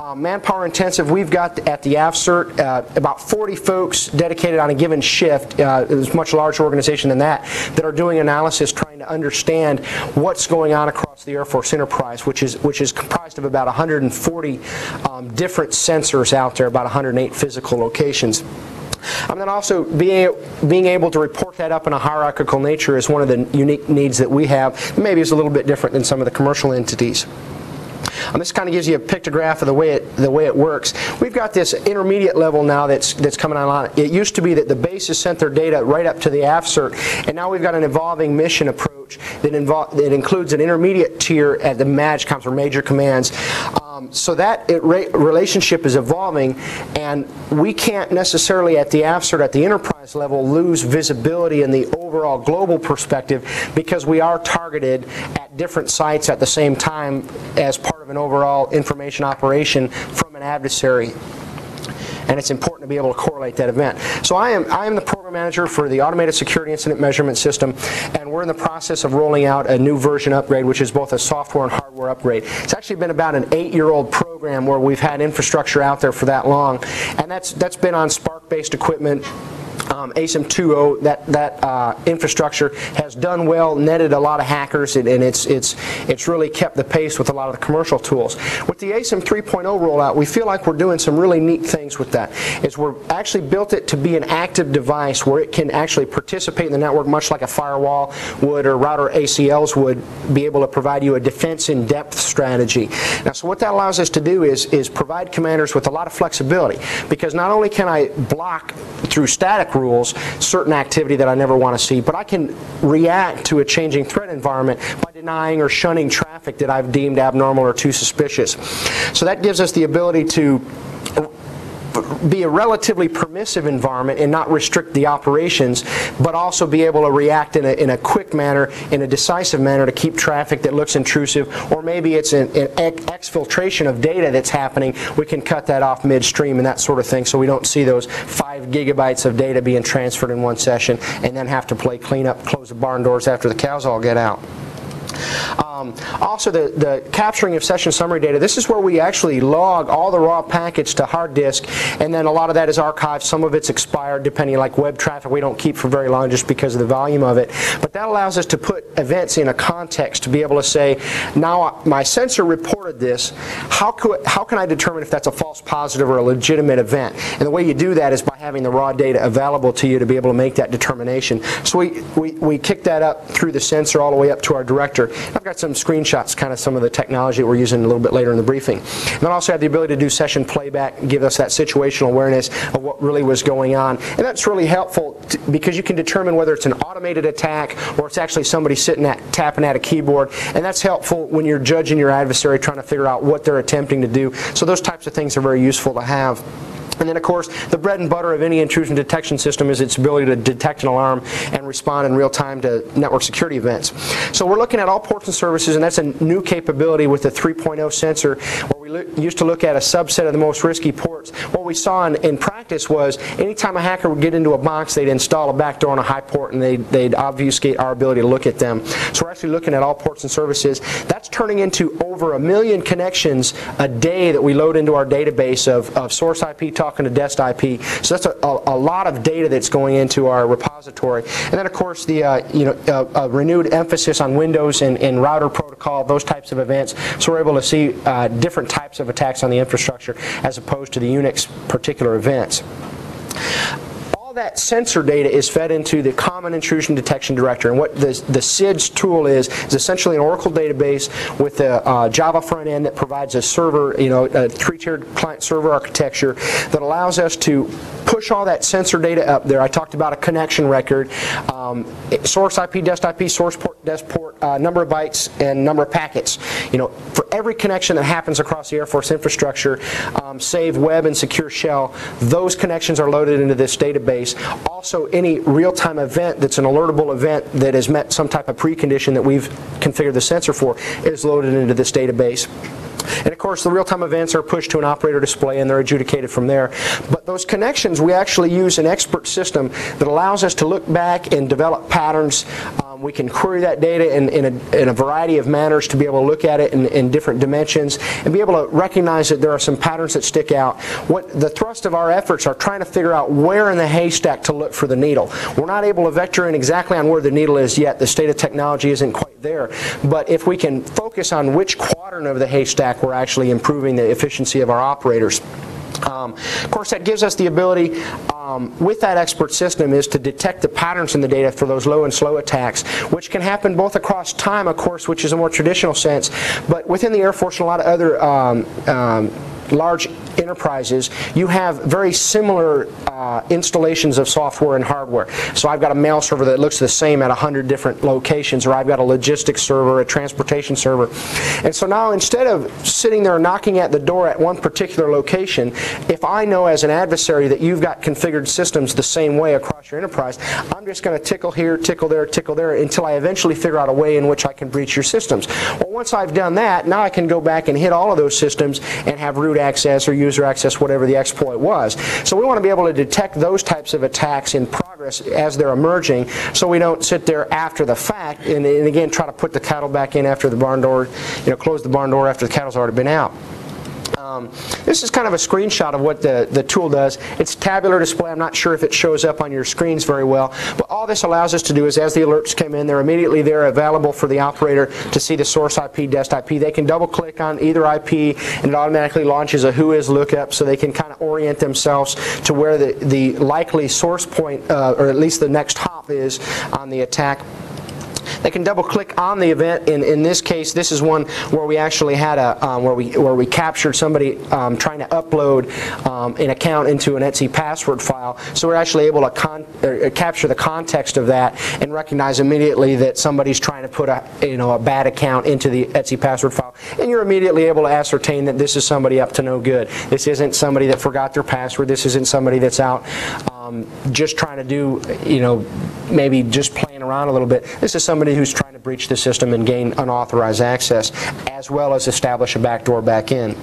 Uh, manpower intensive, we've got at the AFCERT uh, about forty folks dedicated on a given shift. Uh, it's a much larger organization than that, that are doing analysis trying to understand what's going on across the Air Force enterprise, which is, which is comprised of about one hundred forty um, different sensors out there, about one hundred eight physical locations. And then also being, being able to report that up in a hierarchical nature is one of the unique needs that we have. Maybe it's a little bit different than some of the commercial entities. Um, this kind of gives you a pictograph of the way it the way it works. We've got this intermediate level now that's that's coming online. It used to be that the bases sent their data right up to the AFCERT, and now we've got an evolving mission approach that involve that includes an intermediate tier at the MAGCOMs, or major commands. Um, so that it re relationship is evolving, and we can't necessarily at the AFCERT at the enterprise level lose visibility in the overall global perspective, because we are targeted at different sites at the same time as part of an overall information operation from an adversary, and it's important to be able to correlate that event. So I am, I am the program manager for the Automated Security Incident Measurement System, and we're in the process of rolling out a new version upgrade, which is both a software and hardware upgrade. It's actually been about an eight-year-old program where we've had infrastructure out there for that long, and that's, that's been on Spark-based equipment. Um, A S I M two point oh, that, that uh, infrastructure has done well, netted a lot of hackers, and, and it's, it's, it's really kept the pace with a lot of the commercial tools. With the A S I M three point oh rollout, we feel like we're doing some really neat things with that. Is we're actually built it to be an active device where it can actually participate in the network, much like a firewall would or router A C Ls would, be able to provide you a defense in depth strategy. Now, so what that allows us to do is, is provide commanders with a lot of flexibility, because not only can I block through static rules certain activity that I never want to see, but I can react to a changing threat environment by denying or shunning traffic that I've deemed abnormal or too suspicious. So that gives us the ability to be a relatively permissive environment and not restrict the operations, but also be able to react in a, in a quick manner, in a decisive manner, to keep traffic that looks intrusive, or maybe it's an, an exfiltration of data that's happening. We can cut that off midstream and that sort of thing, so we don't see those five gigabytes of data being transferred in one session and then have to play cleanup, close the barn doors after the cows all get out. Um, also, the, the capturing of session summary data, this is where we actually log all the raw packets to hard disk, and then a lot of that is archived. Some of it's expired, depending, like web traffic we don't keep for very long just because of the volume of it. But that allows us to put events in a context, to be able to say, now my sensor reported this, how, could, how can I determine if that's a false positive or a legitimate event? And the way you do that is by having the raw data available to you to be able to make that determination. So we, we, we kick that up through the sensor all the way up to our director. I've got some screenshots, kind of some of the technology that we're using a little bit later in the briefing. And then also have the ability to do session playback, give us that situational awareness of what really was going on. And that's really helpful to, because you can determine whether it's an automated attack or it's actually somebody sitting at, tapping at a keyboard. And that's helpful when you're judging your adversary, trying to figure out what they're attempting to do. So those types of things are very useful to have. And then, of course, the bread and butter of any intrusion detection system is its ability to detect an alarm and respond in real time to network security events. So we're looking at all ports and services, and that's a new capability with the three point oh sensor, where we we look, used to look at a subset of the most risky ports. What we saw in, in practice was anytime a hacker would get into a box, they'd install a backdoor on a high port, and they'd, they'd obfuscate our ability to look at them. So we're actually looking at all ports and services. That's turning into over a million connections a day that we load into our database of, of source I P talking to dest I P. So that's a, a, a lot of data that's going into our repository. And then, of course, the uh, you know uh, uh, renewed emphasis on Windows and, and router protocol, those types of events. So we're able to see uh, different types of attacks on the infrastructure as opposed to the Unix particular events. All that sensor data is fed into the Common Intrusion Detection Director, and what the, the S I D S tool is is essentially an Oracle database with a uh, Java front end that provides a server, you know, a three-tiered client-server architecture that allows us to push all that sensor data up there. I talked about a connection record, um, source I P, dest I P, source port, dest port, uh, number of bytes, and number of packets. You know, for every connection that happens across the Air Force infrastructure, um, save web and secure shell, those connections are loaded into this database. Also, any real-time event that's an alertable event that has met some type of precondition that we've configured the sensor for is loaded into this database. And of course, the real-time events are pushed to an operator display, and they're adjudicated from there. But those connections, we actually use an expert system that allows us to look back and develop patterns. Um, we can query that data in, in, a, in a variety of manners to be able to look at it in, in different dimensions and be able to recognize that there are some patterns that stick out. What the thrust of our efforts are trying to figure out where in the haystack to look for the needle. We're not able to vector in exactly on where the needle is yet. The state of technology isn't quite there. But if we can focus on which quadrant of the haystack, we're actually improving the efficiency of our operators. Um, of course, that gives us the ability um, with that expert system is to detect the patterns in the data for those low and slow attacks, which can happen both across time, of course, which is a more traditional sense, but within the Air Force and a lot of other um, um, large enterprises, you have very similar uh, installations of software and hardware. So I've got a mail server that looks the same at one hundred different locations, or I've got a logistics server, a transportation server. And so now instead of sitting there knocking at the door at one particular location, if I know as an adversary that you've got configured systems the same way across your enterprise, I'm just going to tickle here, tickle there, tickle there until I eventually figure out a way in which I can breach your systems. Well, once I've done that, now I can go back and hit all of those systems and have root access or user access, whatever the exploit was. So we want to be able to detect those types of attacks in progress as they're emerging, so we don't sit there after the fact and, and again try to put the cattle back in after the barn door, you know, close the barn door after the cattle's already been out. Um, this is kind of a screenshot of what the, the tool does. It's tabular display. I'm not sure if it shows up on your screens very well. But all this allows us to do is as the alerts come in, they're immediately there available for the operator to see the source I P, dest I P. They can double click on either I P and it automatically launches a whois lookup, so they can kind of orient themselves to where the, the likely source point uh, or at least the next hop is on the attack. They can double click on the event. In, in this case, this is one where we actually had a, um, where we where we captured somebody um, trying to upload um, an account into an Etsy password file. So we're actually able to con er, capture the context of that and recognize immediately that somebody's trying to put a, you know, a bad account into the Etsy password file. And you're immediately able to ascertain that this is somebody up to no good. This isn't somebody that forgot their password. This isn't somebody that's out um, just trying to do, you know, maybe just playing around a little bit. This is somebody who's trying to breach the system and gain unauthorized access, as well as establish a backdoor back in.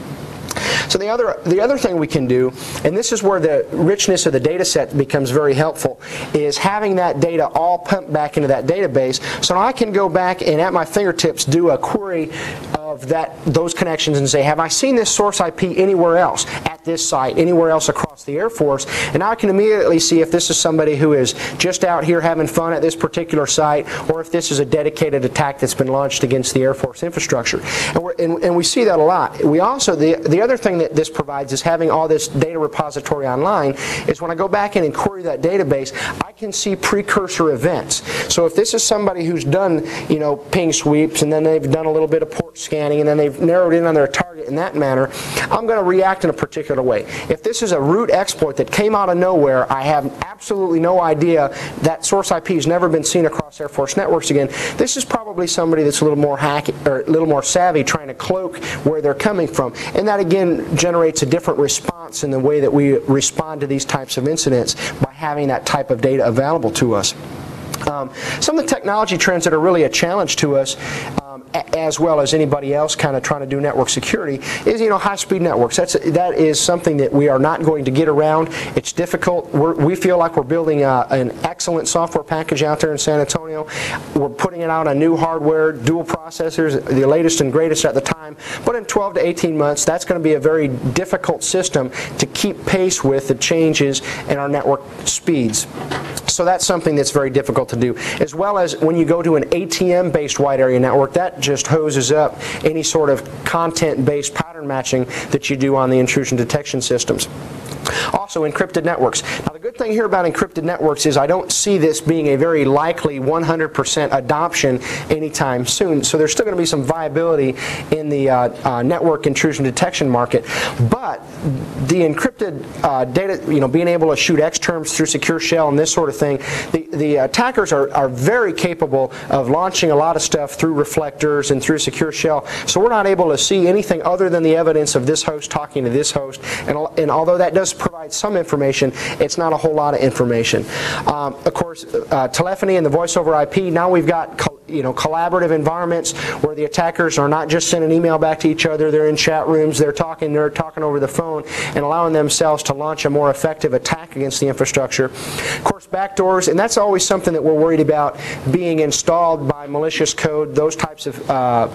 So the other, the other thing we can do, and this is where the richness of the data set becomes very helpful, is having that data all pumped back into that database. So now I can go back and at my fingertips do a query of that, those connections and say, have I seen this source I P anywhere else at this site, anywhere else across the Air Force? And now I can immediately see if this is somebody who is just out here having fun at this particular site, or if this is a dedicated attack that's been launched against the Air Force infrastructure. And, we're, and, and we see that a lot. We also, the, the other thing that this provides is having all this data repository online is when I go back in and query that database, I can see precursor events. So if this is somebody who's done, you know, ping sweeps, and then they've done a little bit of port scanning, and then they've narrowed in on their target in that manner, I'm going to react in a particular way. If this is a root exploit that came out of nowhere, I have absolutely no idea, that source I P has never been seen across Air Force networks again, this is probably somebody that's a little more hacky, or a little more savvy, trying to cloak where they're coming from. And that again generates a different response in the way that we respond to these types of incidents by having that type of data available to us. Um, some of the technology trends that are really a challenge to us, um, as well as anybody else kind of trying to do network security, is, you know, high-speed networks. That's, that is something that we are not going to get around. It's difficult. We're, we feel like we're building a, an excellent software package out there in San Antonio. We're putting it out on new hardware, dual processors, the latest and greatest at the time. But in twelve to eighteen months, that's going to be a very difficult system to keep pace with the changes in our network speeds. So that's something that's very difficult to do. As well as when you go to an A T M-based wide area network, that just hoses up any sort of content-based pattern matching that you do on the intrusion detection systems. Also, encrypted networks. Now, the good thing here about encrypted networks is I don't see this being a very likely one hundred percent adoption anytime soon. So there's still going to be some viability in the uh, uh, network intrusion detection market. But the encrypted uh, data, you know, being able to shoot X terms through secure shell and this sort of thing, the, the attackers are, are very capable of launching a lot of stuff through reflectors and through secure shell. So we're not able to see anything other than the evidence of this host talking to this host. And, and although that does provide some information, it's not a whole lot of information. Um, of course, uh, telephony and the voice over I P, now we've got col you know, collaborative environments where the attackers are not just sending email back to each other, they're in chat rooms, they're talking, they're talking over the phone, and allowing themselves to launch a more effective attack against the infrastructure. Of course, backdoors, and that's always something that we're worried about being installed by malicious code, those types of uh,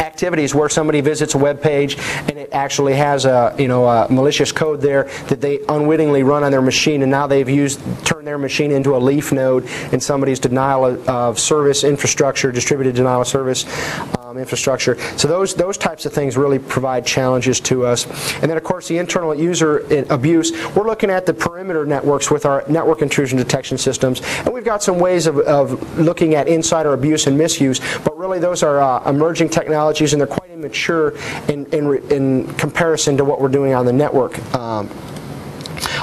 activities where somebody visits a web page and it actually has a, you know, a malicious code there that they unwittingly run on their machine, and now they've used turned their machine into a leaf node in somebody's denial of, of service infrastructure, distributed denial of service um, infrastructure. So those those types of things really provide challenges to us. And then of course the internal user abuse. We're looking at the perimeter networks with our network intrusion detection systems, and we've got some ways of, of looking at insider abuse and misuse. But really those are uh, emerging technologies, and they're quite immature in, in, in comparison to what we're doing on the network. Um,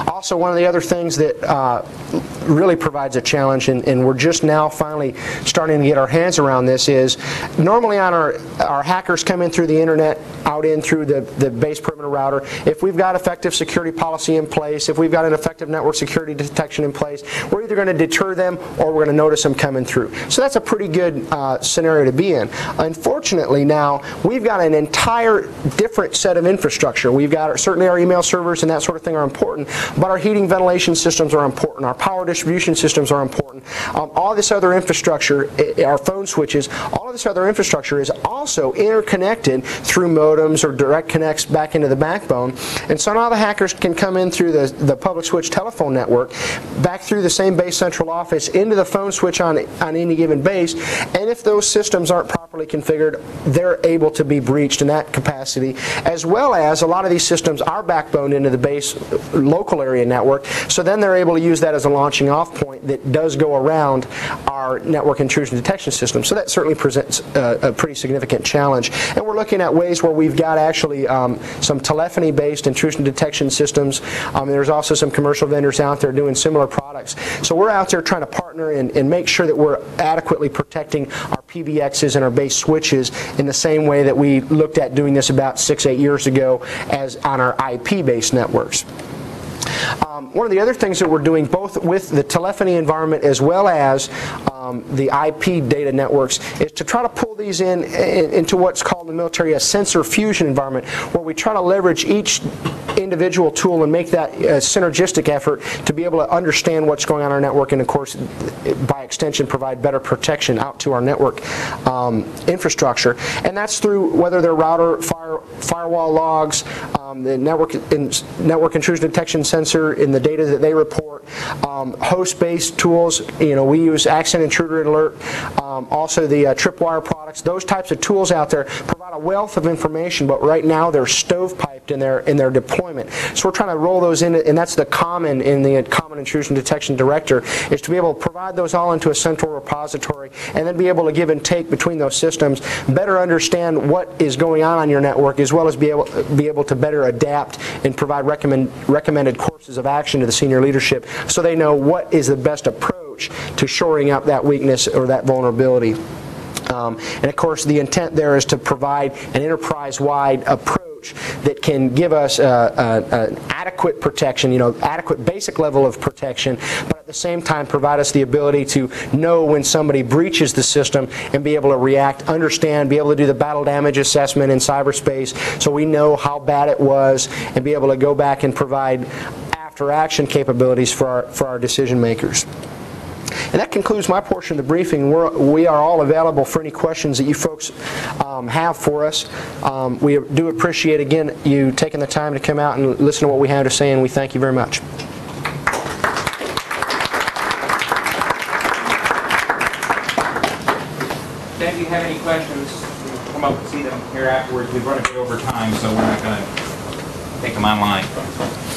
also, one of the other things that uh, really provides a challenge, and, and we're just now finally starting to get our hands around this, is normally on our, our hackers come in through the internet, out in through the, the base perimeter router. If we've got effective security policy in place, if we've got an effective network security detection in place, we're either going to deter them or we're going to notice them coming through. So that's a pretty good uh, scenario to be in. Unfortunately now, we've got an entire different set of infrastructure. We've got, our, certainly our email servers and that sort of thing are important, but our heating ventilation systems are important. Our power distribution systems are important. Um, all this other infrastructure, our phone switches, all of this other infrastructure is also interconnected through modems or direct connects back into the backbone. And so now the hackers can come in through the, the public switch telephone network, back through the same base central office, into the phone switch on, on any given base. And if those systems aren't properly configured, they're able to be breached in that capacity, as well as a lot of these systems are backboned into the base local area network. So then they're able to use that as a launching off point that does go around our network intrusion detection system. So that certainly presents a, a pretty significant challenge. And we're looking at ways where we've got actually um, some telephony-based intrusion detection systems. Um, there's also some commercial vendors out there doing similar products. So we're out there trying to partner and, and make sure that we're adequately protecting our P B Xs and our base switches in the same way that we looked at doing this about six, eight years ago as on our I P-based networks. Um, one of the other things that we're doing both with the telephony environment as well as um, the I P data networks is to try to pull these in, in into what's called in the military a sensor fusion environment, where we try to leverage each individual tool and make that a synergistic effort to be able to understand what's going on in our network and of course by extension provide better protection out to our network um, infrastructure. And that's through whether they're router, fire, firewall logs, um, the network, in, network intrusion detection sensor in the data that they report, um, host-based tools. You know, we use Accent Intruder Alert, um, also the uh, Tripwire products. Those types of tools out there provide a wealth of information, but right now they're stovepiped in their in their deployment. So we're trying to roll those in, and that's the common in the Common Intrusion Detection Director, is to be able to provide those all into a central repository, and then be able to give and take between those systems, better understand what is going on on your network, as well as be able be able to better adapt and provide recommend recommended courses of action to the senior leadership so they know what is the best approach to shoring up that weakness or that vulnerability. Um, and of course the intent there is to provide an enterprise-wide approach that can give us uh, uh, an adequate protection, you know, adequate basic level of protection, but the same time provide us the ability to know when somebody breaches the system and be able to react, understand, be able to do the battle damage assessment in cyberspace so we know how bad it was and be able to go back and provide after action capabilities for our, for our decision makers. And that concludes my portion of the briefing. We're, we are all available for any questions that you folks um, have for us. Um, we do appreciate, again, you taking the time to come out and listen to what we have to say, and we thank you very much. If you have any questions, come up and see them here afterwards. We've run a bit over time, so we're not going to take them online.